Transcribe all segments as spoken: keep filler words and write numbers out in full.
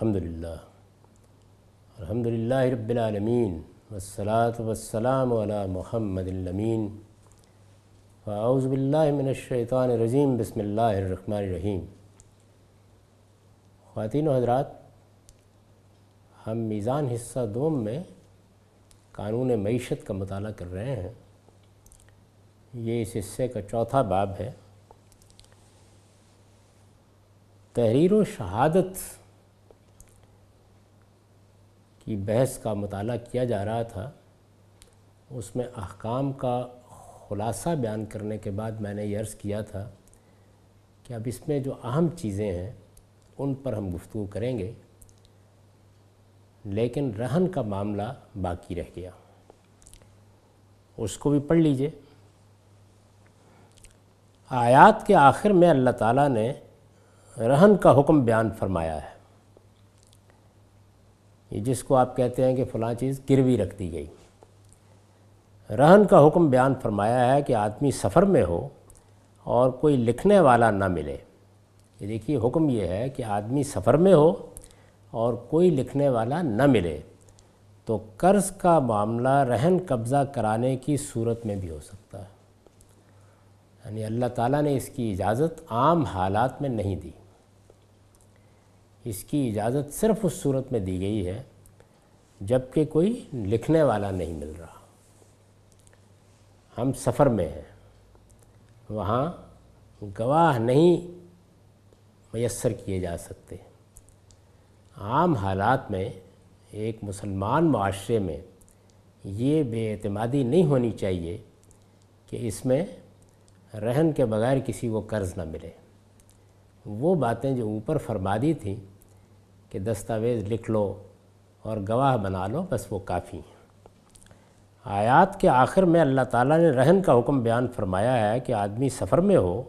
الحمدللہ الحمدللہ رب العالمین والصلاة والسلام علی محمد الامین فاعوذ باللہ من الشیطان الرجیم بسم اللہ الرحمن الرحیم۔ خواتین و حضرات، ہم میزان حصہ دوم میں قانون معیشت کا مطالعہ کر رہے ہیں۔ یہ اس حصے کا چوتھا باب ہے۔ تحریر و شہادت کی بحث کا مطالعہ کیا جا رہا تھا، اس میں احکام کا خلاصہ بیان کرنے کے بعد میں نے یہ عرض کیا تھا کہ اب اس میں جو اہم چیزیں ہیں ان پر ہم گفتگو کریں گے، لیکن رہن کا معاملہ باقی رہ گیا، اس کو بھی پڑھ لیجئے۔ آیات کے آخر میں اللہ تعالیٰ نے رہن کا حکم بیان فرمایا ہے، یہ جس کو آپ کہتے ہیں کہ فلاں چیز گروی رکھ دی گئی۔ رہن کا حکم بیان فرمایا ہے کہ آدمی سفر میں ہو اور کوئی لکھنے والا نہ ملے۔ یہ دیکھیے، حکم یہ ہے کہ آدمی سفر میں ہو اور کوئی لکھنے والا نہ ملے، تو قرض کا معاملہ رہن قبضہ کرانے کی صورت میں بھی ہو سکتا ہے۔ یعنی اللہ تعالیٰ نے اس کی اجازت عام حالات میں نہیں دی، اس کی اجازت صرف اس صورت میں دی گئی ہے جب کہ کوئی لکھنے والا نہیں مل رہا۔ ہم سفر میں ہیں، وہاں گواہ نہیں میسر کیے جا سکتے۔ عام حالات میں ایک مسلمان معاشرے میں یہ بے اعتمادی نہیں ہونی چاہیے کہ اس میں رہن کے بغیر کسی کو قرض نہ ملے۔ وہ باتیں جو اوپر فرما دی تھیں کہ دستاویز لکھ لو اور گواہ بنا لو، بس وہ کافی ہیں۔ آیات کے آخر میں اللہ تعالیٰ نے رہن کا حکم بیان فرمایا ہے کہ آدمی سفر میں ہو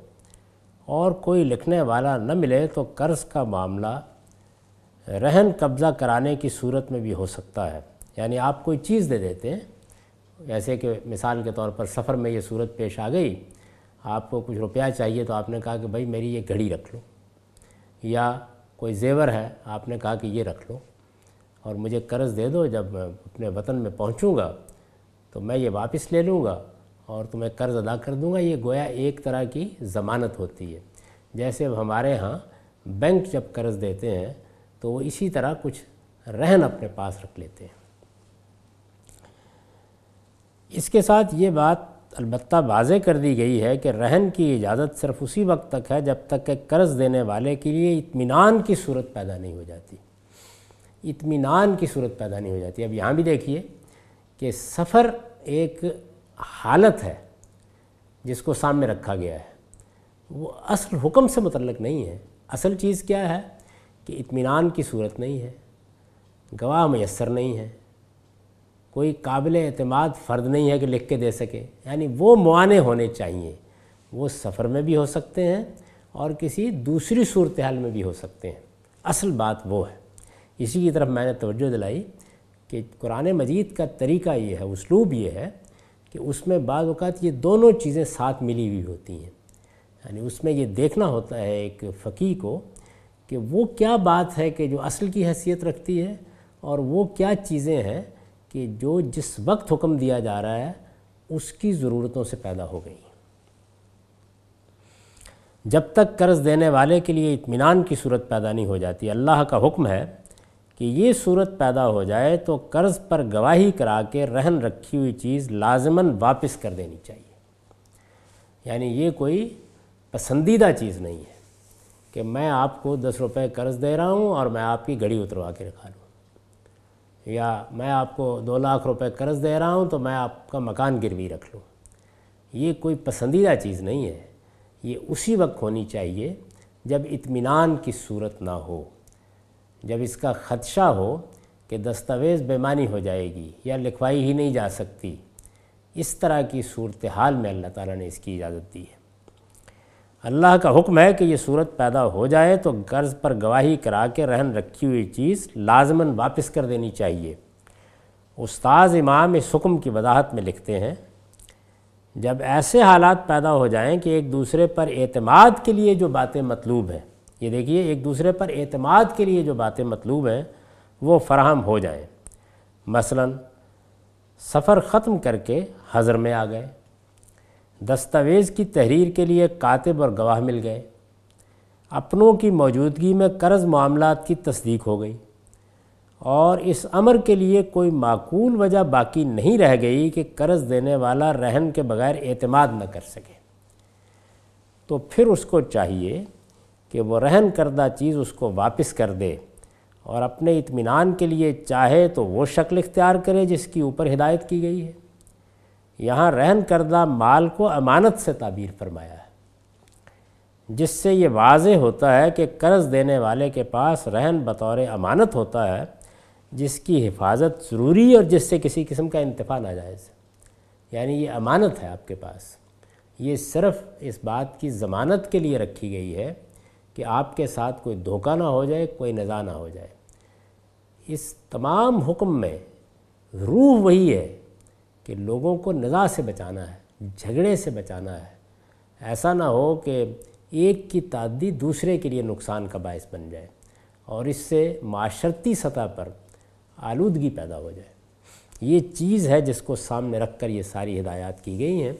اور کوئی لکھنے والا نہ ملے تو قرض کا معاملہ رہن قبضہ کرانے کی صورت میں بھی ہو سکتا ہے۔ یعنی آپ کوئی چیز دے دیتے ہیں، جیسے کہ مثال کے طور پر سفر میں یہ صورت پیش آ گئی، آپ کو کچھ روپیہ چاہیے تو آپ نے کہا کہ بھائی میری یہ گھڑی رکھ لو، یا کوئی زیور ہے آپ نے کہا کہ یہ رکھ لو اور مجھے قرض دے دو، جب میں اپنے وطن میں پہنچوں گا تو میں یہ واپس لے لوں گا اور تمہیں قرض ادا کر دوں گا۔ یہ گویا ایک طرح کی ضمانت ہوتی ہے۔ جیسے ہمارے ہاں بینک جب قرض دیتے ہیں تو وہ اسی طرح کچھ رہن اپنے پاس رکھ لیتے ہیں۔ اس کے ساتھ یہ بات البتہ واضح کر دی گئی ہے کہ رہن کی اجازت صرف اسی وقت تک ہے جب تک کہ قرض دینے والے کے لیے اطمینان کی صورت پیدا نہیں ہو جاتی، اطمینان کی صورت پیدا نہیں ہو جاتی۔ اب یہاں بھی دیکھیے کہ سفر ایک حالت ہے جس کو سامنے رکھا گیا ہے، وہ اصل حکم سے متعلق نہیں ہے۔ اصل چیز کیا ہے کہ اطمینان کی صورت نہیں ہے، گواہ میسر نہیں ہے، کوئی قابل اعتماد فرد نہیں ہے کہ لکھ کے دے سکے، یعنی وہ معانے ہونے چاہیے۔ وہ سفر میں بھی ہو سکتے ہیں اور کسی دوسری صورتحال میں بھی ہو سکتے ہیں، اصل بات وہ ہے۔ اسی کی طرف میں نے توجہ دلائی کہ قرآن مجید کا طریقہ یہ ہے، اسلوب یہ ہے کہ اس میں بعض اوقات یہ دونوں چیزیں ساتھ ملی ہوئی ہوتی ہیں۔ یعنی اس میں یہ دیکھنا ہوتا ہے ایک فقیہ کو کہ وہ کیا بات ہے کہ جو اصل کی حیثیت رکھتی ہے، اور وہ کیا چیزیں ہیں کہ جو جس وقت حکم دیا جا رہا ہے اس کی ضرورتوں سے پیدا ہو گئی۔ جب تک قرض دینے والے کے لیے اطمینان کی صورت پیدا نہیں ہو جاتی، اللہ کا حکم ہے کہ یہ صورت پیدا ہو جائے تو قرض پر گواہی کرا کے رہن رکھی ہوئی چیز لازماً واپس کر دینی چاہیے۔ یعنی یہ کوئی پسندیدہ چیز نہیں ہے کہ میں آپ کو دس روپے قرض دے رہا ہوں اور میں آپ کی گھڑی اتروا کے رکھا لوں، یا میں آپ کو دو لاکھ روپے قرض دے رہا ہوں تو میں آپ کا مکان گروی رکھ لوں۔ یہ کوئی پسندیدہ چیز نہیں ہے، یہ اسی وقت ہونی چاہیے جب اطمینان کی صورت نہ ہو، جب اس کا خدشہ ہو کہ دستاویز بیمانی ہو جائے گی یا لکھوائی ہی نہیں جا سکتی۔ اس طرح کی صورتحال میں اللہ تعالیٰ نے اس کی اجازت دی ہے۔ اللہ کا حکم ہے کہ یہ صورت پیدا ہو جائے تو قرض پر گواہی کرا کے رہن رکھی ہوئی چیز لازماً واپس کر دینی چاہیے۔ استاذ امام اس حکم کی وضاحت میں لکھتے ہیں، جب ایسے حالات پیدا ہو جائیں کہ ایک دوسرے پر اعتماد کے لیے جو باتیں مطلوب ہیں، یہ دیکھیے ایک دوسرے پر اعتماد کے لیے جو باتیں مطلوب ہیں وہ فراہم ہو جائیں. مثلا سفر ختم کر کے حضر میں آ گئے, دستاویز کی تحریر کے لیے کاتب اور گواہ مل گئے, اپنوں کی موجودگی میں قرض معاملات کی تصدیق ہو گئی اور اس امر کے لیے کوئی معقول وجہ باقی نہیں رہ گئی کہ قرض دینے والا رہن کے بغیر اعتماد نہ کر سکے. تو پھر اس کو چاہیے کہ وہ رہن کردہ چیز اس کو واپس کر دے اور اپنے اطمینان کے لیے چاہے تو وہ شکل اختیار کرے جس کی اوپر ہدایت کی گئی ہے. یہاں رہن کردہ مال کو امانت سے تعبیر فرمایا ہے, جس سے یہ واضح ہوتا ہے کہ قرض دینے والے کے پاس رہن بطور امانت ہوتا ہے جس کی حفاظت ضروری اور جس سے کسی قسم کا انتفاع ناجائز ہے. یعنی یہ امانت ہے آپ کے پاس, یہ صرف اس بات کی ضمانت کے لیے رکھی گئی ہے کہ آپ کے ساتھ کوئی دھوکہ نہ ہو جائے, کوئی نزاع نہ ہو جائے. اس تمام حکم میں روح وہی ہے کہ لوگوں کو نزاع سے بچانا ہے, جھگڑے سے بچانا ہے, ایسا نہ ہو کہ ایک کی تعدی دوسرے کے لیے نقصان کا باعث بن جائے اور اس سے معاشرتی سطح پر آلودگی پیدا ہو جائے. یہ چیز ہے جس کو سامنے رکھ کر یہ ساری ہدایات کی گئی ہیں.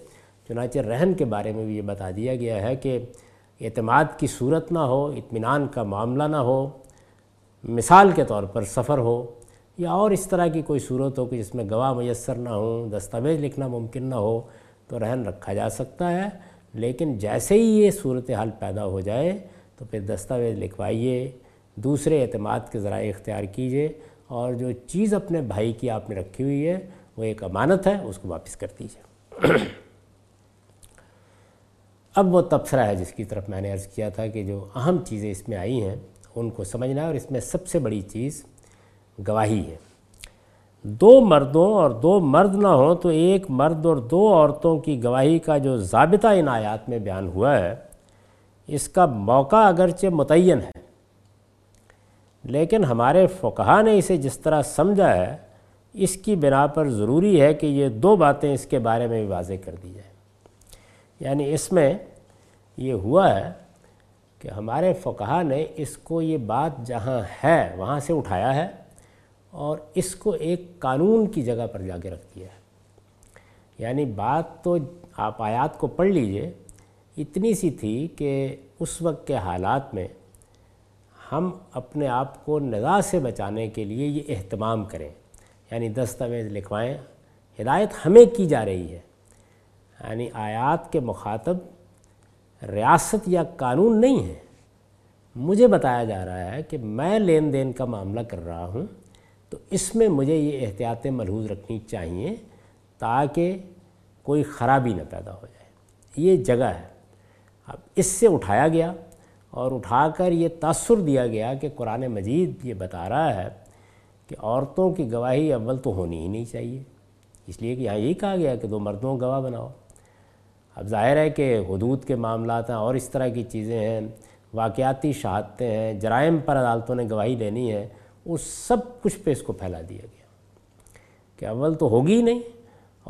چنانچہ رہن کے بارے میں بھی یہ بتا دیا گیا ہے کہ اعتماد کی صورت نہ ہو, اطمینان کا معاملہ نہ ہو, مثال کے طور پر سفر ہو یا اور اس طرح کی کوئی صورت ہو کہ جس میں گواہ میسر نہ ہوں, دستاویز لکھنا ممکن نہ ہو تو رہن رکھا جا سکتا ہے. لیکن جیسے ہی یہ صورتحال پیدا ہو جائے تو پھر دستاویز لکھوائیے, دوسرے اعتماد کے ذرائع اختیار کیجیے اور جو چیز اپنے بھائی کی آپ نے رکھی ہوئی ہے وہ ایک امانت ہے, اس کو واپس کر دیجیے. اب وہ تبصرہ ہے جس کی طرف میں نے عرض کیا تھا کہ جو اہم چیزیں اس میں آئی ہیں ان کو سمجھنا ہے, اور اس میں سب سے بڑی چیز گواہی ہے. دو مردوں اور دو مرد نہ ہوں تو ایک مرد اور دو عورتوں کی گواہی کا جو ضابطہ ان آیات میں بیان ہوا ہے اس کا موقع اگرچہ متعین ہے, لیکن ہمارے فقہا نے اسے جس طرح سمجھا ہے اس کی بنا پر ضروری ہے کہ یہ دو باتیں اس کے بارے میں بھی واضح کر دی جائیں. یعنی اس میں یہ ہوا ہے کہ ہمارے فقہا نے اس کو یہ بات جہاں ہے وہاں سے اٹھایا ہے اور اس کو ایک قانون کی جگہ پر جا کے رکھ دیا ہے. یعنی بات تو آپ آیات کو پڑھ لیجئے, اتنی سی تھی کہ اس وقت کے حالات میں ہم اپنے آپ کو نزاع سے بچانے کے لیے یہ اہتمام کریں, یعنی دستاویز لکھوائیں. ہدایت ہمیں کی جا رہی ہے, یعنی آیات کے مخاطب ریاست یا قانون نہیں ہے. مجھے بتایا جا رہا ہے کہ میں لین دین کا معاملہ کر رہا ہوں تو اس میں مجھے یہ احتیاطیں ملحوظ رکھنی چاہیے تاکہ کوئی خرابی نہ پیدا ہو جائے. یہ جگہ ہے. اب اس سے اٹھایا گیا اور اٹھا کر یہ تاثر دیا گیا کہ قرآن مجید یہ بتا رہا ہے کہ عورتوں کی گواہی اول تو ہونی ہی نہیں چاہیے, اس لیے کہ یہاں یہی کہا گیا کہ دو مردوں کو گواہ بناؤ. اب ظاہر ہے کہ حدود کے معاملات ہیں اور اس طرح کی چیزیں ہیں, واقعاتی شہادتیں ہیں, جرائم پر عدالتوں نے گواہی لینی ہے, اس سب کچھ پہ اس کو پھیلا دیا گیا کہ اول تو ہوگی ہی نہیں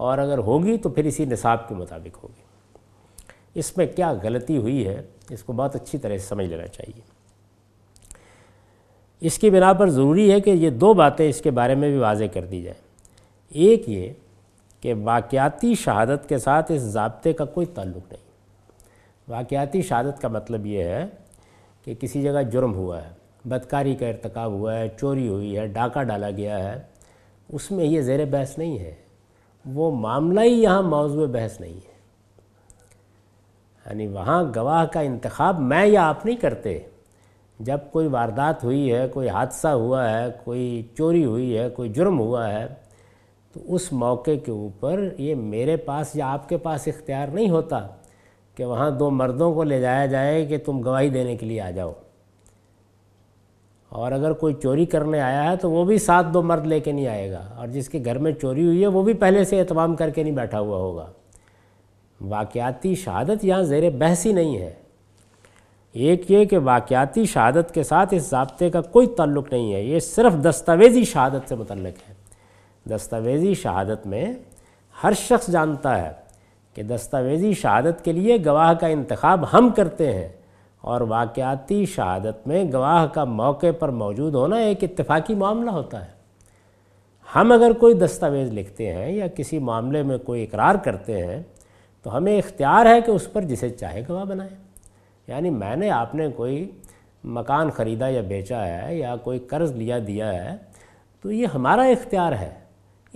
اور اگر ہوگی تو پھر اسی نصاب کے مطابق ہوگی. اس میں کیا غلطی ہوئی ہے اس کو بہت اچھی طرح سے سمجھ لینا چاہیے. اس کی بنا پر ضروری ہے کہ یہ دو باتیں اس کے بارے میں بھی واضح کر دی جائیں. ایک یہ کہ واقعاتی شہادت کے ساتھ اس ضابطے کا کوئی تعلق نہیں. واقعاتی شہادت کا مطلب یہ ہے کہ کسی جگہ جرم ہوا ہے, بدکاری کا ارتکاب ہوا ہے, چوری ہوئی ہے, ڈاکہ ڈالا گیا ہے, اس میں یہ زیر بحث نہیں ہے, وہ معاملہ ہی یہاں موضوع بحث نہیں ہے. یعنی وہاں گواہ کا انتخاب میں یا آپ نہیں کرتے. جب کوئی واردات ہوئی ہے, کوئی حادثہ ہوا ہے, کوئی چوری ہوئی ہے, کوئی جرم ہوا ہے, تو اس موقع کے اوپر یہ میرے پاس یا آپ کے پاس اختیار نہیں ہوتا کہ وہاں دو مردوں کو لے جایا جائے کہ تم گواہی دینے کے لیے آ جاؤ, اور اگر کوئی چوری کرنے آیا ہے تو وہ بھی ساتھ دو مرد لے کے نہیں آئے گا, اور جس کے گھر میں چوری ہوئی ہے وہ بھی پہلے سے اہتمام کر کے نہیں بیٹھا ہوا ہوگا. واقعاتی شہادت یہاں زیر بحث ہی نہیں ہے. ایک یہ کہ واقعاتی شہادت کے ساتھ اس ضابطے کا کوئی تعلق نہیں ہے, یہ صرف دستاویزی شہادت سے متعلق ہے. دستاویزی شہادت میں ہر شخص جانتا ہے کہ دستاویزی شہادت کے لیے گواہ کا انتخاب ہم کرتے ہیں اور واقعاتی شہادت میں گواہ کا موقع پر موجود ہونا ایک اتفاقی معاملہ ہوتا ہے۔ ہم اگر کوئی دستاویز لکھتے ہیں یا کسی معاملے میں کوئی اقرار کرتے ہیں تو ہمیں اختیار ہے کہ اس پر جسے چاہے گواہ بنائیں۔ یعنی میں نے آپ نے کوئی مکان خریدا یا بیچا ہے یا کوئی قرض لیا دیا ہے تو یہ ہمارا اختیار ہے،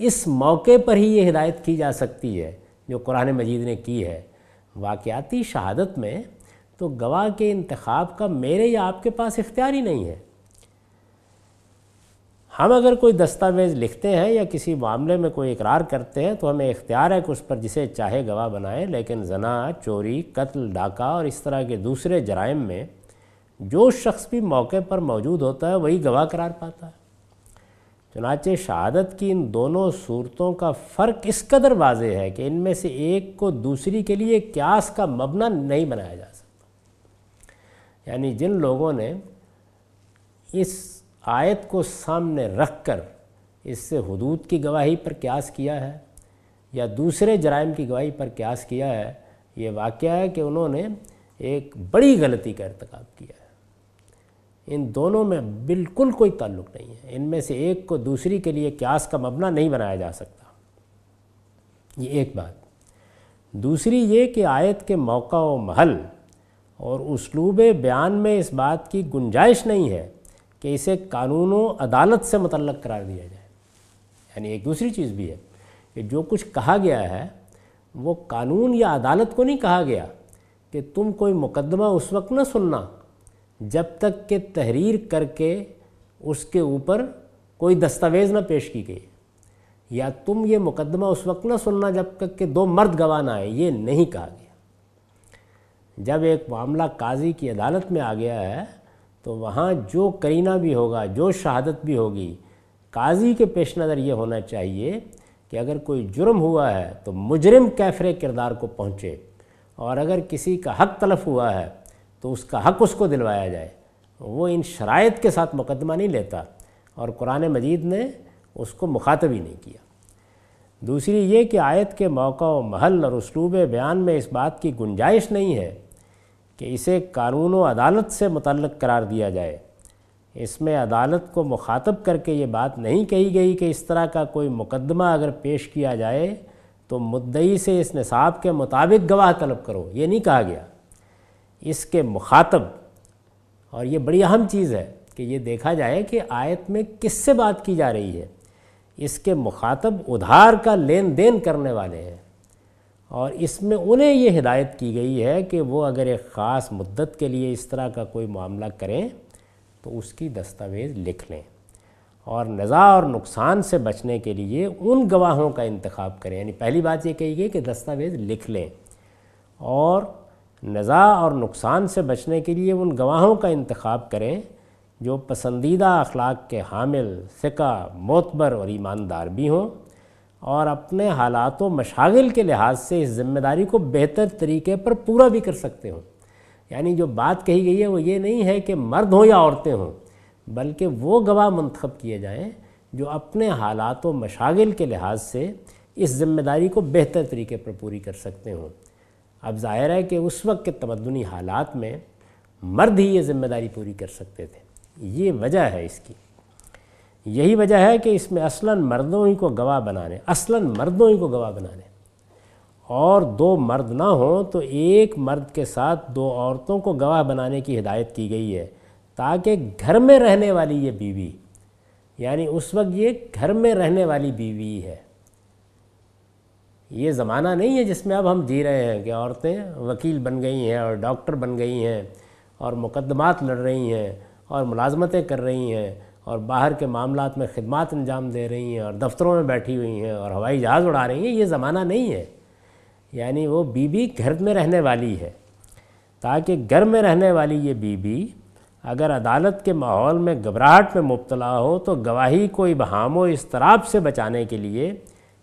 اس موقع پر ہی یہ ہدایت کی جا سکتی ہے جو قرآن مجید نے کی ہے۔ واقعاتی شہادت میں تو گواہ کے انتخاب کا میرے یا آپ کے پاس اختیار ہی نہیں ہے۔ ہم اگر کوئی دستاویز لکھتے ہیں یا کسی معاملے میں کوئی اقرار کرتے ہیں تو ہمیں اختیار ہے کہ اس پر جسے چاہے گواہ بنائیں، لیکن زنا، چوری، قتل، ڈاکہ اور اس طرح کے دوسرے جرائم میں جو شخص بھی موقع پر موجود ہوتا ہے وہی گواہ قرار پاتا ہے۔ چنانچہ شہادت کی ان دونوں صورتوں کا فرق اس قدر واضح ہے کہ ان میں سے ایک کو دوسری کے لیے قیاس کا مبنا نہیں بنایا جا سکتا۔ یعنی جن لوگوں نے اس آیت کو سامنے رکھ کر اس سے حدود کی گواہی پر قیاس کیا ہے یا دوسرے جرائم کی گواہی پر قیاس کیا ہے، یہ واقعہ ہے کہ انہوں نے ایک بڑی غلطی کا ارتکاب کیا ہے۔ ان دونوں میں بالکل کوئی تعلق نہیں ہے، ان میں سے ایک کو دوسری کے لیے قیاس کا مبنا نہیں بنایا جا سکتا، یہ ایک بات۔ دوسری یہ کہ آیت کے موقع و محل اور اسلوب بیان میں اس بات کی گنجائش نہیں ہے کہ اسے قانون و عدالت سے متعلق قرار دیا جائے۔ یعنی ایک دوسری چیز بھی ہے کہ جو کچھ کہا گیا ہے وہ قانون یا عدالت کو نہیں کہا گیا کہ تم کوئی مقدمہ اس وقت نہ سننا جب تک کہ تحریر کر کے اس کے اوپر کوئی دستاویز نہ پیش کی گئی، یا تم یہ مقدمہ اس وقت نہ سننا جب تک کہ دو مرد گواہ نہ آئیں، یہ نہیں کہا گیا۔ جب ایک معاملہ قاضی کی عدالت میں آ گیا ہے تو وہاں جو کرینہ بھی ہوگا، جو شہادت بھی ہوگی، قاضی کے پیش نظر یہ ہونا چاہیے کہ اگر کوئی جرم ہوا ہے تو مجرم کیفر کردار کو پہنچے، اور اگر کسی کا حق تلف ہوا ہے تو اس کا حق اس کو دلوایا جائے۔ وہ ان شرائط کے ساتھ مقدمہ نہیں لیتا، اور قرآن مجید نے اس کو مخاطب ہی نہیں کیا۔ دوسری یہ کہ آیت کے موقع و محل اور اسلوب بیان میں اس بات کی گنجائش نہیں ہے کہ اسے قانون و عدالت سے متعلق قرار دیا جائے۔ اس میں عدالت کو مخاطب کر کے یہ بات نہیں کہی گئی کہ اس طرح کا کوئی مقدمہ اگر پیش کیا جائے تو مدعی سے اس نصاب کے مطابق گواہ طلب کرو، یہ نہیں کہا گیا۔ اس کے مخاطب، اور یہ بڑی اہم چیز ہے کہ یہ دیکھا جائے کہ آیت میں کس سے بات کی جا رہی ہے، اس کے مخاطب ادھار کا لین دین کرنے والے ہیں، اور اس میں انہیں یہ ہدایت کی گئی ہے کہ وہ اگر ایک خاص مدت کے لیے اس طرح کا کوئی معاملہ کریں تو اس کی دستاویز لکھ لیں، اور نزاع اور نقصان سے بچنے کے لیے ان گواہوں کا انتخاب کریں۔ یعنی پہلی بات یہ کہی گئی کہ دستاویز لکھ لیں، اور نزاع اور نقصان سے بچنے کے لیے ان گواہوں کا انتخاب کریں جو پسندیدہ اخلاق کے حامل، ثقہ، معتبر اور ایماندار بھی ہوں، اور اپنے حالات و مشاغل کے لحاظ سے اس ذمہ داری کو بہتر طریقے پر پورا بھی کر سکتے ہوں۔ یعنی جو بات کہی گئی ہے وہ یہ نہیں ہے کہ مرد ہوں یا عورتیں ہوں، بلکہ وہ گواہ منتخب کیے جائیں جو اپنے حالات و مشاغل کے لحاظ سے اس ذمہ داری کو بہتر طریقے پر پوری کر سکتے ہوں۔ اب ظاہر ہے کہ اس وقت کے تمدنی حالات میں مرد ہی یہ ذمہ داری پوری کر سکتے تھے، یہ وجہ ہے اس کی۔ یہی وجہ ہے کہ اس میں اصلاً مردوں ہی کو گواہ بنانے اصلاً مردوں ہی کو گواہ بنانے اور دو مرد نہ ہوں تو ایک مرد کے ساتھ دو عورتوں کو گواہ بنانے کی ہدایت کی گئی ہے، تاکہ گھر میں رہنے والی یہ بیوی، یعنی اس وقت یہ گھر میں رہنے والی بیوی ہے۔ یہ زمانہ نہیں ہے جس میں اب ہم جی رہے ہیں کہ عورتیں وکیل بن گئی ہیں اور ڈاکٹر بن گئی ہیں اور مقدمات لڑ رہی ہیں اور ملازمتیں کر رہی ہیں اور باہر کے معاملات میں خدمات انجام دے رہی ہیں اور دفتروں میں بیٹھی ہوئی ہیں اور ہوائی جہاز اڑا رہی ہیں، یہ زمانہ نہیں ہے۔ یعنی وہ بیوی گھر میں رہنے والی ہے، تاکہ گھر میں رہنے والی یہ بیوی اگر عدالت کے ماحول میں گھبراہٹ میں مبتلا ہو تو گواہی کو ابہام و اضطراب سے بچانے کے لیے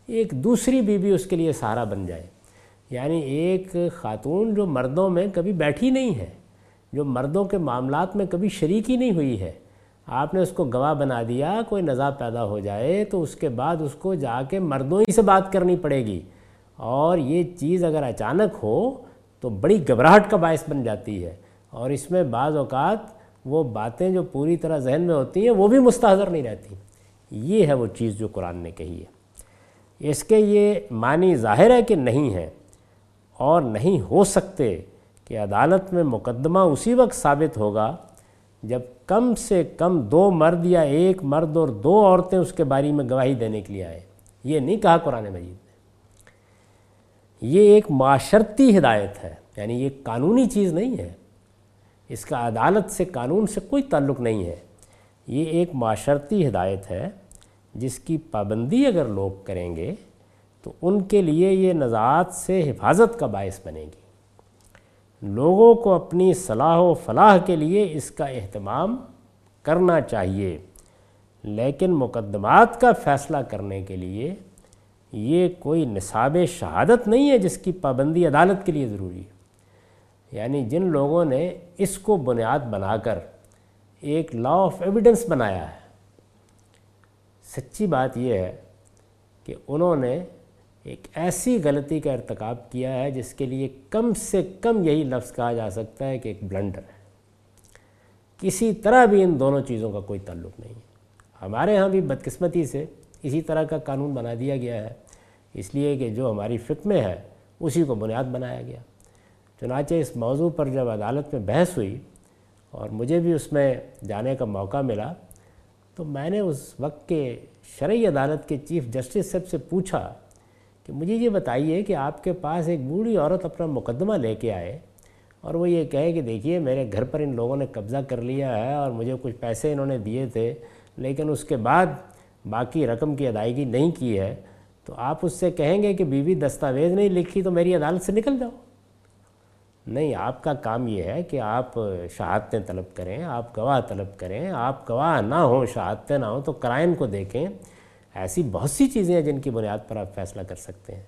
ایک دوسری بیوی اس کے لیے سہارا بن جائے۔ یعنی ایک خاتون جو مردوں میں کبھی بیٹھی نہیں ہے، جو مردوں کے معاملات میں کبھی شریک ہی نہیں ہوئی ہے، آپ نے اس کو گواہ بنا دیا، کوئی نزاع پیدا ہو جائے تو اس کے بعد اس کو جا کے مردوں ہی سے بات کرنی پڑے گی، اور یہ چیز اگر اچانک ہو تو بڑی گھبراہٹ کا باعث بن جاتی ہے، اور اس میں بعض اوقات وہ باتیں جو پوری طرح ذہن میں ہوتی ہیں وہ بھی مستحضر نہیں رہتی. یہ ہے وہ چیز جو قرآن نے کہی ہے. اس کے یہ معنی ظاہر ہے کہ نہیں ہے اور نہیں ہو سکتے کہ عدالت میں مقدمہ اسی وقت ثابت ہوگا جب کم سے کم دو مرد یا ایک مرد اور دو عورتیں اس کے بارے میں گواہی دینے کے لیے آئے. یہ نہیں کہا قرآن مجید نے. یہ ایک معاشرتی ہدایت ہے، یعنی یہ قانونی چیز نہیں ہے، اس کا عدالت سے قانون سے کوئی تعلق نہیں ہے. یہ ایک معاشرتی ہدایت ہے جس کی پابندی اگر لوگ کریں گے تو ان کے لیے یہ نزاعات سے حفاظت کا باعث بنے گی. لوگوں کو اپنی صلاح و فلاح کے لیے اس کا اہتمام کرنا چاہیے، لیکن مقدمات کا فیصلہ کرنے کے لیے یہ کوئی نصاب شہادت نہیں ہے جس کی پابندی عدالت کے لیے ضروری ہے. یعنی جن لوگوں نے اس کو بنیاد بنا کر ایک لا آف ایویڈنس بنایا ہے، سچی بات یہ ہے کہ انہوں نے ایک ایسی غلطی کا ارتکاب کیا ہے جس کے لیے کم سے کم یہی لفظ کہا جا سکتا ہے کہ ایک بلنڈر ہے. کسی طرح بھی ان دونوں چیزوں کا کوئی تعلق نہیں ہے. ہمارے ہاں بھی بدقسمتی سے اسی طرح کا قانون بنا دیا گیا ہے، اس لیے کہ جو ہماری فقہ میں ہے اسی کو بنیاد بنایا گیا. چنانچہ اس موضوع پر جب عدالت میں بحث ہوئی اور مجھے بھی اس میں جانے کا موقع ملا تو میں نے اس وقت کے شرعی عدالت کے چیف جسٹس صاحب سے پوچھا کہ مجھے یہ بتائیے کہ آپ کے پاس ایک بوڑھی عورت اپنا مقدمہ لے کے آئے اور وہ یہ کہے کہ دیکھیے میرے گھر پر ان لوگوں نے قبضہ کر لیا ہے اور مجھے کچھ پیسے انہوں نے دیے تھے لیکن اس کے بعد باقی رقم کی ادائیگی نہیں کی ہے، تو آپ اس سے کہیں گے کہ بیوی دستاویز نہیں لکھی تو میری عدالت سے نکل جاؤ؟ نہیں، آپ کا کام یہ ہے کہ آپ شہادتیں طلب کریں، آپ گواہ طلب کریں. آپ گواہ نہ ہوں، شہادتیں نہ ہوں تو قرائن کو دیکھیں. ایسی بہت سی چیزیں ہیں جن کی بنیاد پر آپ فیصلہ کر سکتے ہیں.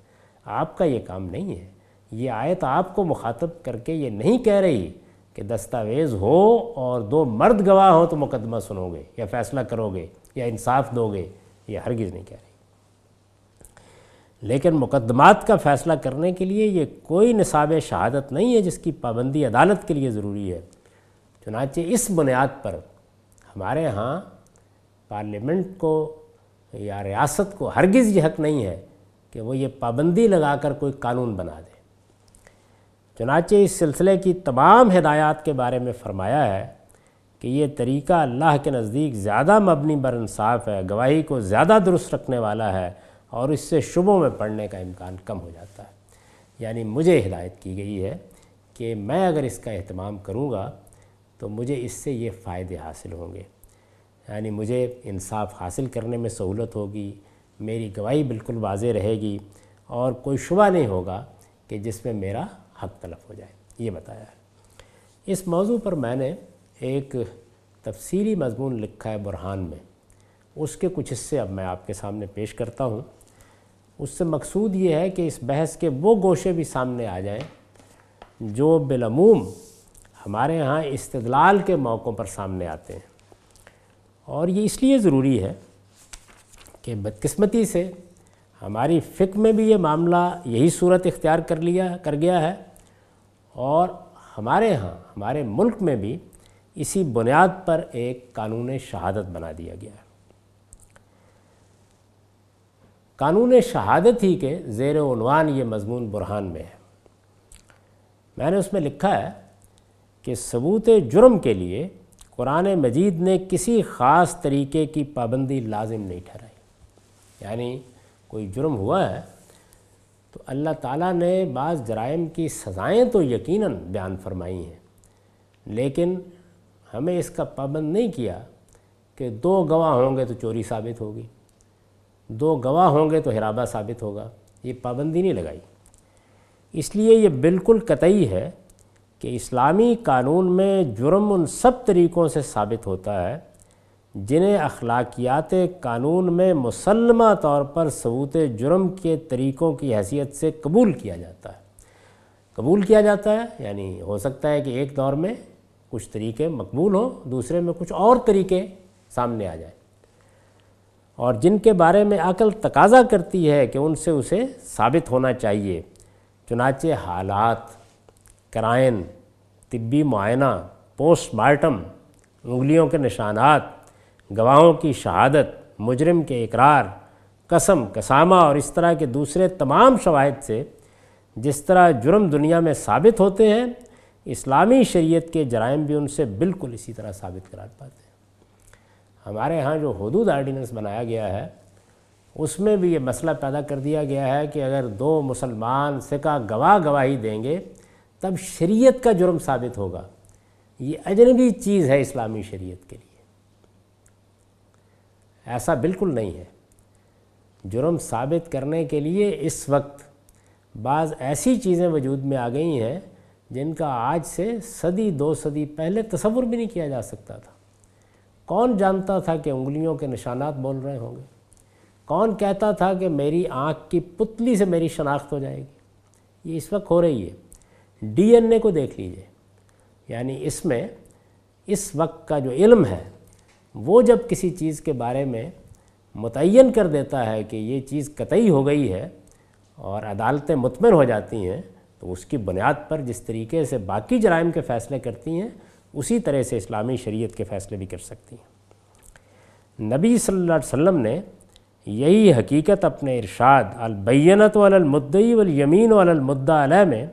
آپ کا یہ کام نہیں ہے. یہ آیت آپ کو مخاطب کر کے یہ نہیں کہہ رہی کہ دستاویز ہو اور دو مرد گواہ ہوں تو مقدمہ سنو گے یا فیصلہ کرو گے یا انصاف دو گے، یہ ہرگز نہیں کہہ رہی. لیکن مقدمات کا فیصلہ کرنے کے لیے یہ کوئی نصاب شہادت نہیں ہے جس کی پابندی عدالت کے لیے ضروری ہے. چنانچہ اس بنیاد پر ہمارے ہاں پارلیمنٹ کو یا ریاست کو ہرگز یہ حق نہیں ہے کہ وہ یہ پابندی لگا کر کوئی قانون بنا دے. چنانچہ اس سلسلے کی تمام ہدایات کے بارے میں فرمایا ہے کہ یہ طریقہ اللہ کے نزدیک زیادہ مبنی بر انصاف ہے، گواہی کو زیادہ درست رکھنے والا ہے اور اس سے شبوں میں پڑنے کا امکان کم ہو جاتا ہے. یعنی مجھے ہدایت کی گئی ہے کہ میں اگر اس کا اہتمام کروں گا تو مجھے اس سے یہ فائدے حاصل ہوں گے. یعنی مجھے انصاف حاصل کرنے میں سہولت ہوگی، میری گواہی بالکل واضح رہے گی اور کوئی شبہ نہیں ہوگا کہ جس میں میرا حق تلف ہو جائے. یہ بتایا ہے. اس موضوع پر میں نے ایک تفصیلی مضمون لکھا ہے برہان میں، اس کے کچھ حصے اب میں آپ کے سامنے پیش کرتا ہوں. اس سے مقصود یہ ہے کہ اس بحث کے وہ گوشے بھی سامنے آ جائیں جو بالعموم ہمارے ہاں استدلال کے موقعوں پر سامنے آتے ہیں. اور یہ اس لیے ضروری ہے کہ بدقسمتی سے ہماری فقہ میں بھی یہ معاملہ یہی صورت اختیار کر لیا کر گیا ہے اور ہمارے ہاں ہمارے ملک میں بھی اسی بنیاد پر ایک قانون شہادت بنا دیا گیا ہے. قانون شہادت ہی کے زیر عنوان یہ مضمون برہان میں ہے. میں نے اس میں لکھا ہے کہ ثبوت جرم کے لیے قرآن مجید نے کسی خاص طریقے کی پابندی لازم نہیں ٹھہرائی. یعنی کوئی جرم ہوا ہے تو اللہ تعالیٰ نے بعض جرائم کی سزائیں تو یقیناً بیان فرمائی ہیں، لیکن ہمیں اس کا پابند نہیں کیا کہ دو گواہ ہوں گے تو چوری ثابت ہوگی، دو گواہ ہوں گے تو ہرابہ ثابت ہوگا. یہ پابندی نہیں لگائی. اس لیے یہ بالکل قطعی ہے کہ اسلامی قانون میں جرم ان سب طریقوں سے ثابت ہوتا ہے جنہیں اخلاقیات قانون میں مسلمہ طور پر ثبوت جرم کے طریقوں کی حیثیت سے قبول کیا جاتا ہے. قبول کیا جاتا ہے یعنی ہو سکتا ہے کہ ایک دور میں کچھ طریقے مقبول ہوں، دوسرے میں کچھ اور طریقے سامنے آ جائیں، اور جن کے بارے میں عقل تقاضا کرتی ہے کہ ان سے اسے ثابت ہونا چاہیے. چنانچہ حالات، قرائن، طبی معائنہ، پوسٹ مارٹم، انگلیوں کے نشانات، گواہوں کی شہادت، مجرم کے اقرار، قسم، قسامہ اور اس طرح کے دوسرے تمام شواہد سے جس طرح جرم دنیا میں ثابت ہوتے ہیں، اسلامی شریعت کے جرائم بھی ان سے بالکل اسی طرح ثابت کرا پاتے ہیں۔ ہمارے ہاں جو حدود آرڈیننس بنایا گیا ہے اس میں بھی یہ مسئلہ پیدا کر دیا گیا ہے کہ اگر دو مسلمان سکہ گواہ گواہی دیں گے تب شریعت کا جرم ثابت ہوگا۔ یہ اجنبی چیز ہے اسلامی شریعت کے لیے، ایسا بالکل نہیں ہے۔ جرم ثابت کرنے کے لیے اس وقت بعض ایسی چیزیں وجود میں آ گئی ہیں جن کا آج سے صدی دو صدی پہلے تصور بھی نہیں کیا جا سکتا تھا۔ کون جانتا تھا کہ انگلیوں کے نشانات بول رہے ہوں گے؟ کون کہتا تھا کہ میری آنکھ کی پتلی سے میری شناخت ہو جائے گی؟ یہ اس وقت ہو رہی ہے۔ ڈی این اے کو دیکھ لیجئے، یعنی اس میں اس وقت کا جو علم ہے وہ جب کسی چیز کے بارے میں متعین کر دیتا ہے کہ یہ چیز قطعی ہو گئی ہے اور عدالتیں مطمئن ہو جاتی ہیں، تو اس کی بنیاد پر جس طریقے سے باقی جرائم کے فیصلے کرتی ہیں اسی طرح سے اسلامی شریعت کے فیصلے بھی کر سکتی ہیں۔ نبی صلی اللہ علیہ وسلم نے یہی حقیقت اپنے ارشاد البینۃ علی المدعی والیمین علی المدعی علیہ میں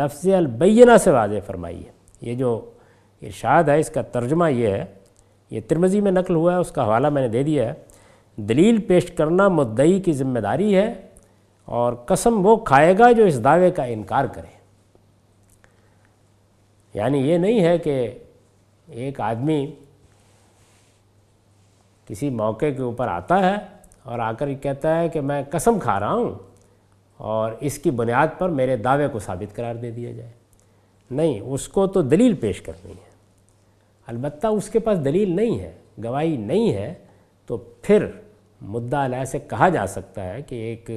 لفظ البینہ سے واضح فرمائی ہے۔ یہ جو ارشاد ہے اس کا ترجمہ یہ ہے، یہ ترمذی میں نقل ہوا ہے، اس کا حوالہ میں نے دے دیا ہے۔ دلیل پیش کرنا مدعی کی ذمہ داری ہے اور قسم وہ کھائے گا جو اس دعوے کا انکار کرے۔ یعنی یہ نہیں ہے کہ ایک آدمی کسی موقع کے اوپر آتا ہے اور آ کر کہتا ہے کہ میں قسم کھا رہا ہوں اور اس کی بنیاد پر میرے دعوے کو ثابت قرار دے دیا جائے۔ نہیں، اس کو تو دلیل پیش کرنی ہے۔ البتہ اس کے پاس دلیل نہیں ہے، گواہی نہیں ہے، تو پھر مدعا علیہ سے کہا جا سکتا ہے کہ ایک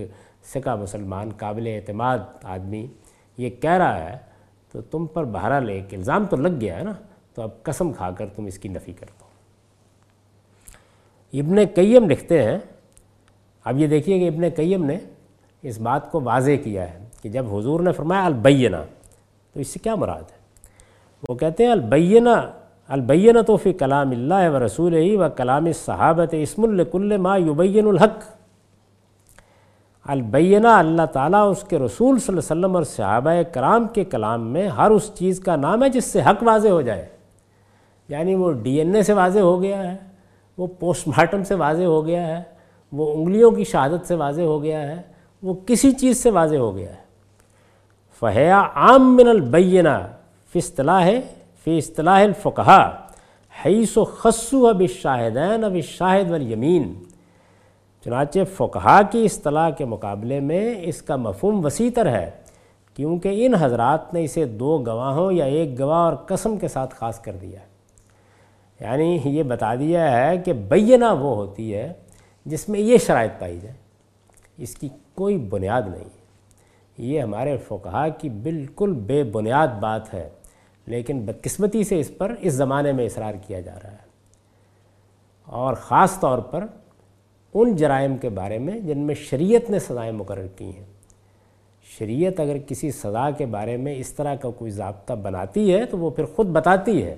سکہ مسلمان قابل اعتماد آدمی یہ کہہ رہا ہے تو تم پر بہرحال ایک الزام تو لگ گیا ہے نا، تو اب قسم کھا کر تم اس کی نفی کر دو۔ ابن قیم لکھتے ہیں، اب یہ دیکھیے کہ ابن قیم نے اس بات کو واضح کیا ہے کہ جب حضور نے فرمایا البینہ تو اس سے کیا مراد ہے۔ وہ کہتے ہیں البینہ البینہ تو فی کلام اللہ و رسولہ و کلام الصحابۃ اسم لکل ما یبین الحق۔ البینہ اللہ تعالیٰ، اس کے رسول صلی اللہ علیہ وسلم اور صحابہ کرام کے کلام میں ہر اس چیز کا نام ہے جس سے حق واضح ہو جائے۔ یعنی وہ ڈی این اے سے واضح ہو گیا ہے، وہ پوسٹ مارٹم سے واضح ہو گیا ہے، وہ انگلیوں کی شہادت سے واضح ہو گیا ہے، وہ کسی چیز سے واضح ہو گیا ہے۔ فہیا عام من البینہ فی اصطلاح فی اصطلاح الفقہاء حیث خصوہ بالشاہدین بالشاہد والیمین۔ چنانچہ فقہا کی اصطلاح کے مقابلے میں اس کا مفہوم وسیع تر ہے، کیونکہ ان حضرات نے اسے دو گواہوں یا ایک گواہ اور قسم کے ساتھ خاص کر دیا ہے۔ یعنی یہ بتا دیا ہے کہ بینہ وہ ہوتی ہے جس میں یہ شرائط پائی جائے، اس کی کوئی بنیاد نہیں ہے۔ یہ ہمارے فقہا کی بالکل بے بنیاد بات ہے، لیکن بدقسمتی سے اس پر اس زمانے میں اصرار کیا جا رہا ہے، اور خاص طور پر ان جرائم کے بارے میں جن میں شریعت نے سزائیں مقرر کی ہیں۔ شریعت اگر کسی سزا کے بارے میں اس طرح کا کوئی ضابطہ بناتی ہے تو وہ پھر خود بتاتی ہے،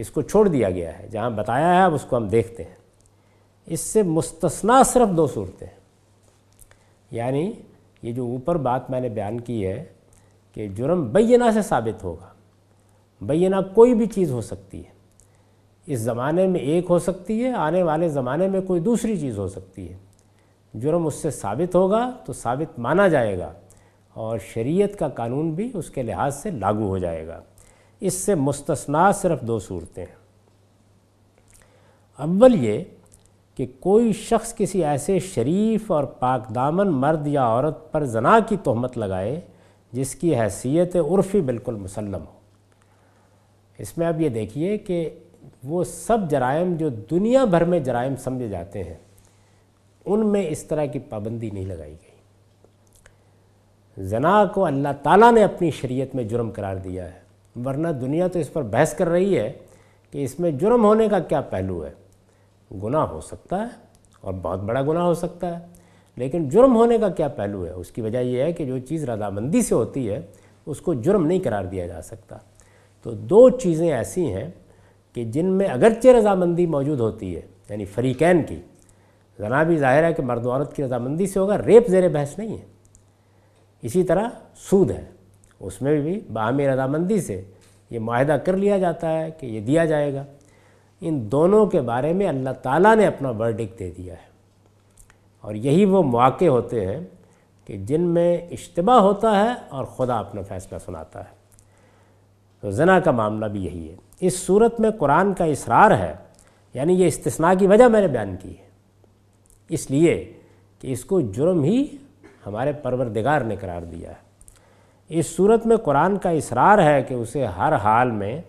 اس کو چھوڑ دیا گیا ہے، جہاں بتایا ہے اب اس کو ہم دیکھتے ہیں۔ اس سے مستثنا صرف دو صورتیں ہیں، یعنی یہ جو اوپر بات میں نے بیان کی ہے کہ جرم بینہ سے ثابت ہوگا۔ بینہ کوئی بھی چیز ہو سکتی ہے، اس زمانے میں ایک ہو سکتی ہے، آنے والے زمانے میں کوئی دوسری چیز ہو سکتی ہے۔ جرم اس سے ثابت ہوگا تو ثابت مانا جائے گا اور شریعت کا قانون بھی اس کے لحاظ سے لاگو ہو جائے گا۔ اس سے مستثنا صرف دو صورتیں ہیں۔ اول یہ کہ کوئی شخص کسی ایسے شریف اور پاک دامن مرد یا عورت پر زنا کی تہمت لگائے جس کی حیثیت عرفی بالکل مسلم ہو۔ اس میں اب یہ دیکھیے کہ وہ سب جرائم جو دنیا بھر میں جرائم سمجھے جاتے ہیں ان میں اس طرح کی پابندی نہیں لگائی گئی۔ زنا کو اللہ تعالیٰ نے اپنی شریعت میں جرم قرار دیا ہے، ورنہ دنیا تو اس پر بحث کر رہی ہے کہ اس میں جرم ہونے کا کیا پہلو ہے۔ گناہ ہو سکتا ہے اور بہت بڑا گناہ ہو سکتا ہے، لیکن جرم ہونے کا کیا پہلو ہے؟ اس کی وجہ یہ ہے کہ جو چیز رضامندی سے ہوتی ہے اس کو جرم نہیں قرار دیا جا سکتا۔ تو دو چیزیں ایسی ہیں کہ جن میں اگرچہ رضامندی موجود ہوتی ہے، یعنی فریقین کی، زنا بھی ظاہر ہے کہ مرد و عورت کی رضامندی سے ہوگا، ریپ زیر بحث نہیں ہے۔ اسی طرح سود ہے، اس میں بھی باہمی رضامندی سے یہ معاہدہ کر لیا جاتا ہے کہ یہ دیا جائے گا۔ ان دونوں کے بارے میں اللہ تعالیٰ نے اپنا ورڈکٹ دے دیا ہے، اور یہی وہ مواقع ہوتے ہیں کہ جن میں اجتماع ہوتا ہے اور خدا اپنا فیصلہ سناتا ہے۔ تو زنا کا معاملہ بھی یہی ہے۔ اس صورت میں قرآن کا اصرار ہے، یعنی یہ استثناء کی وجہ میں نے بیان کی ہے، اس لیے کہ اس کو جرم ہی ہمارے پروردگار نے قرار دیا ہے۔ اس صورت میں قرآن کا اصرار ہے کہ اسے ہر حال میں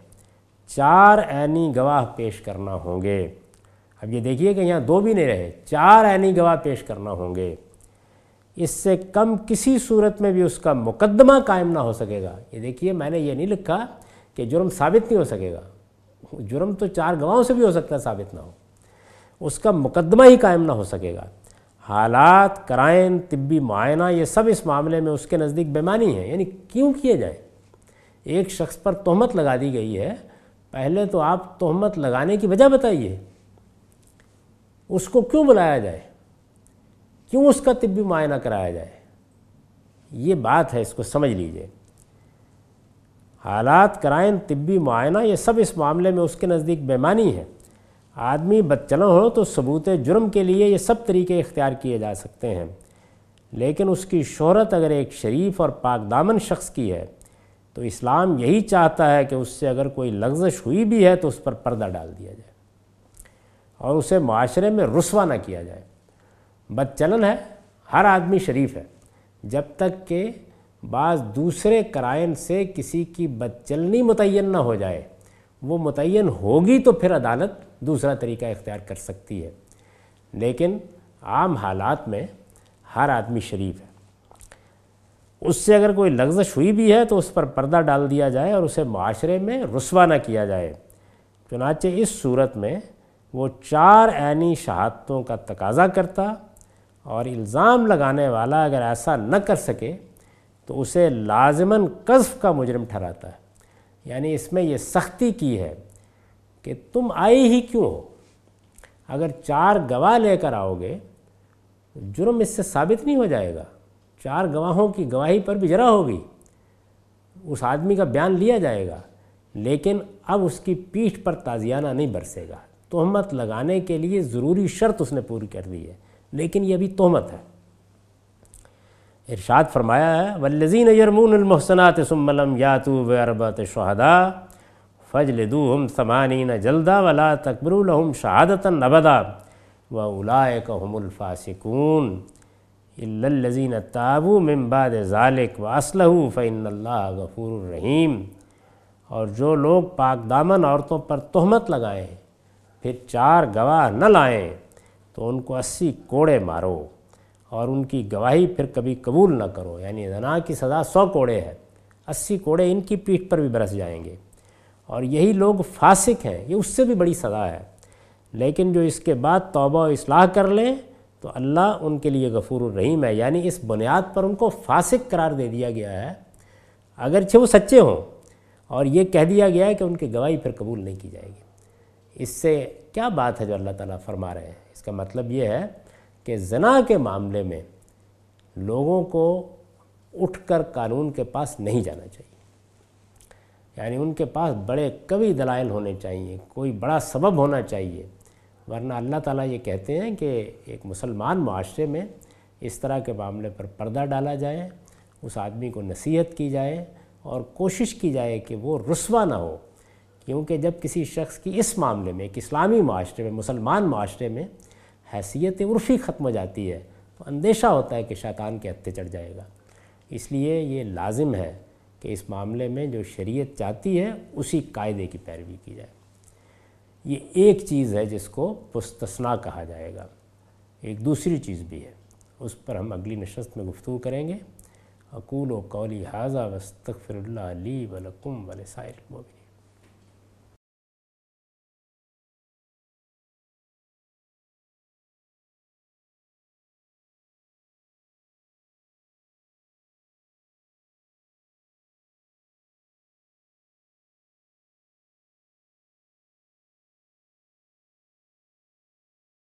چار عینی گواہ پیش کرنا ہوں گے۔ اب یہ دیکھیے کہ یہاں دو بھی نہیں رہے، چار عینی گواہ پیش کرنا ہوں گے۔ اس سے کم کسی صورت میں بھی اس کا مقدمہ قائم نہ ہو سکے گا۔ یہ دیکھیے، میں نے یہ نہیں لکھا کہ جرم ثابت نہیں ہو سکے گا، جرم تو چار گواہوں سے بھی ہو سکتا ہے ثابت نہ ہو، اس کا مقدمہ ہی قائم نہ ہو سکے گا۔ حالات، کرائن، طبی معائنہ، یہ سب اس معاملے میں اس کے نزدیک بے معنی ہے، یعنی کیوں کیے جائیں؟ ایک شخص پر تہمت لگا دی گئی ہے، پہلے تو آپ تہمت لگانے کی وجہ بتائیے، اس کو کیوں بلایا جائے، کیوں اس کا طبی معائنہ کرایا جائے؟ یہ بات ہے، اس کو سمجھ لیجئے۔ حالات، کرائن، طبی معائنہ، یہ سب اس معاملے میں اس کے نزدیک بے معنی ہے۔ آدمی بدچلن ہو تو ثبوت جرم کے لیے یہ سب طریقے اختیار کیے جا سکتے ہیں، لیکن اس کی شہرت اگر ایک شریف اور پاک دامن شخص کی ہے تو اسلام یہی چاہتا ہے کہ اس سے اگر کوئی لغزش ہوئی بھی ہے تو اس پر پردہ ڈال دیا جائے اور اسے معاشرے میں رسوا نہ کیا جائے۔ بدچلن ہے، ہر آدمی شریف ہے، جب تک کہ بعض دوسرے کرائن سے کسی کی بدچلنی متعین نہ ہو جائے۔ وہ متعین ہوگی تو پھر عدالت دوسرا طریقہ اختیار کر سکتی ہے، لیکن عام حالات میں ہر آدمی شریف ہے۔ اس سے اگر کوئی لغزش ہوئی بھی ہے تو اس پر پردہ ڈال دیا جائے اور اسے معاشرے میں رسوا نہ کیا جائے۔ چنانچہ اس صورت میں وہ چار عینی شہادتوں کا تقاضا کرتا، اور الزام لگانے والا اگر ایسا نہ کر سکے تو اسے لازماً قذف کا مجرم ٹھہراتا ہے۔ یعنی اس میں یہ سختی کی ہے کہ تم آئے ہی کیوں ہو؟ اگر چار گواہ لے کر آؤ گے جرم اس سے ثابت نہیں ہو جائے گا، چار گواہوں کی گواہی پر بھی جرح ہوگی، اس آدمی کا بیان لیا جائے گا، لیکن اب اس کی پیٹھ پر تازیانہ نہیں برسے گا۔ تہمت لگانے کے لیے ضروری شرط اس نے پوری کر دی ہے، لیکن یہ بھی تہمت ہے۔ ارشاد فرمایا ہے، والذین یرمون المحصنات ثم لم یاتوا بأربعة شہداء فاجلدوہم ثمانین جلدا ولا تقبلوا لہم شہادۃ ابدا واولئک ھم الفاسقون الا الذین تابوا من بعد ذلک واصلحوا فإن اللہ غفور الرحیم۔ اور جو لوگ پاک دامن عورتوں پر تہمت لگائیں پھر چار گواہ نہ لائیں تو ان کو اسی کوڑے مارو اور ان کی گواہی پھر کبھی قبول نہ کرو۔ یعنی زنا کی سزا سو کوڑے ہے، اسی کوڑے ان کی پیٹھ پر بھی برس جائیں گے۔ اور یہی لوگ فاسق ہیں، یہ اس سے بھی بڑی سزا ہے، لیکن جو اس کے بعد توبہ و اصلاح کر لیں تو اللہ ان کے لیے غفور الرحیم ہے۔ یعنی اس بنیاد پر ان کو فاسق قرار دے دیا گیا ہے، اگرچہ وہ سچے ہوں، اور یہ کہہ دیا گیا ہے کہ ان کی گواہی پھر قبول نہیں کی جائے گی۔ اس سے کیا بات ہے جو اللہ تعالیٰ فرما رہے ہیں؟ اس کا مطلب یہ ہے کہ زنا کے معاملے میں لوگوں کو اٹھ کر قانون کے پاس نہیں جانا چاہیے، یعنی ان کے پاس بڑے قوی دلائل ہونے چاہیے، کوئی بڑا سبب ہونا چاہیے، ورنہ اللہ تعالیٰ یہ کہتے ہیں کہ ایک مسلمان معاشرے میں اس طرح کے معاملے پر پردہ ڈالا جائے، اس آدمی کو نصیحت کی جائے اور کوشش کی جائے کہ وہ رسوا نہ ہو۔ کیونکہ جب کسی شخص کی اس معاملے میں ایک اسلامی معاشرے میں، مسلمان معاشرے میں حیثیت عرفی ختم ہو جاتی ہے تو اندیشہ ہوتا ہے کہ شیطان کے ہتھے چڑھ جائے گا۔ اس لیے یہ لازم ہے کہ اس معاملے میں جو شریعت چاہتی ہے اسی قاعدے کی پیروی کی جائے۔ یہ ایک چیز ہے جس کو مستثنا کہا جائے گا۔ ایک دوسری چیز بھی ہے، اس پر ہم اگلی نشست میں گفتگو کریں گے۔ اقول و قولی ھذا واستغفر اللہ لی ولکم ولسائر المؤمنین۔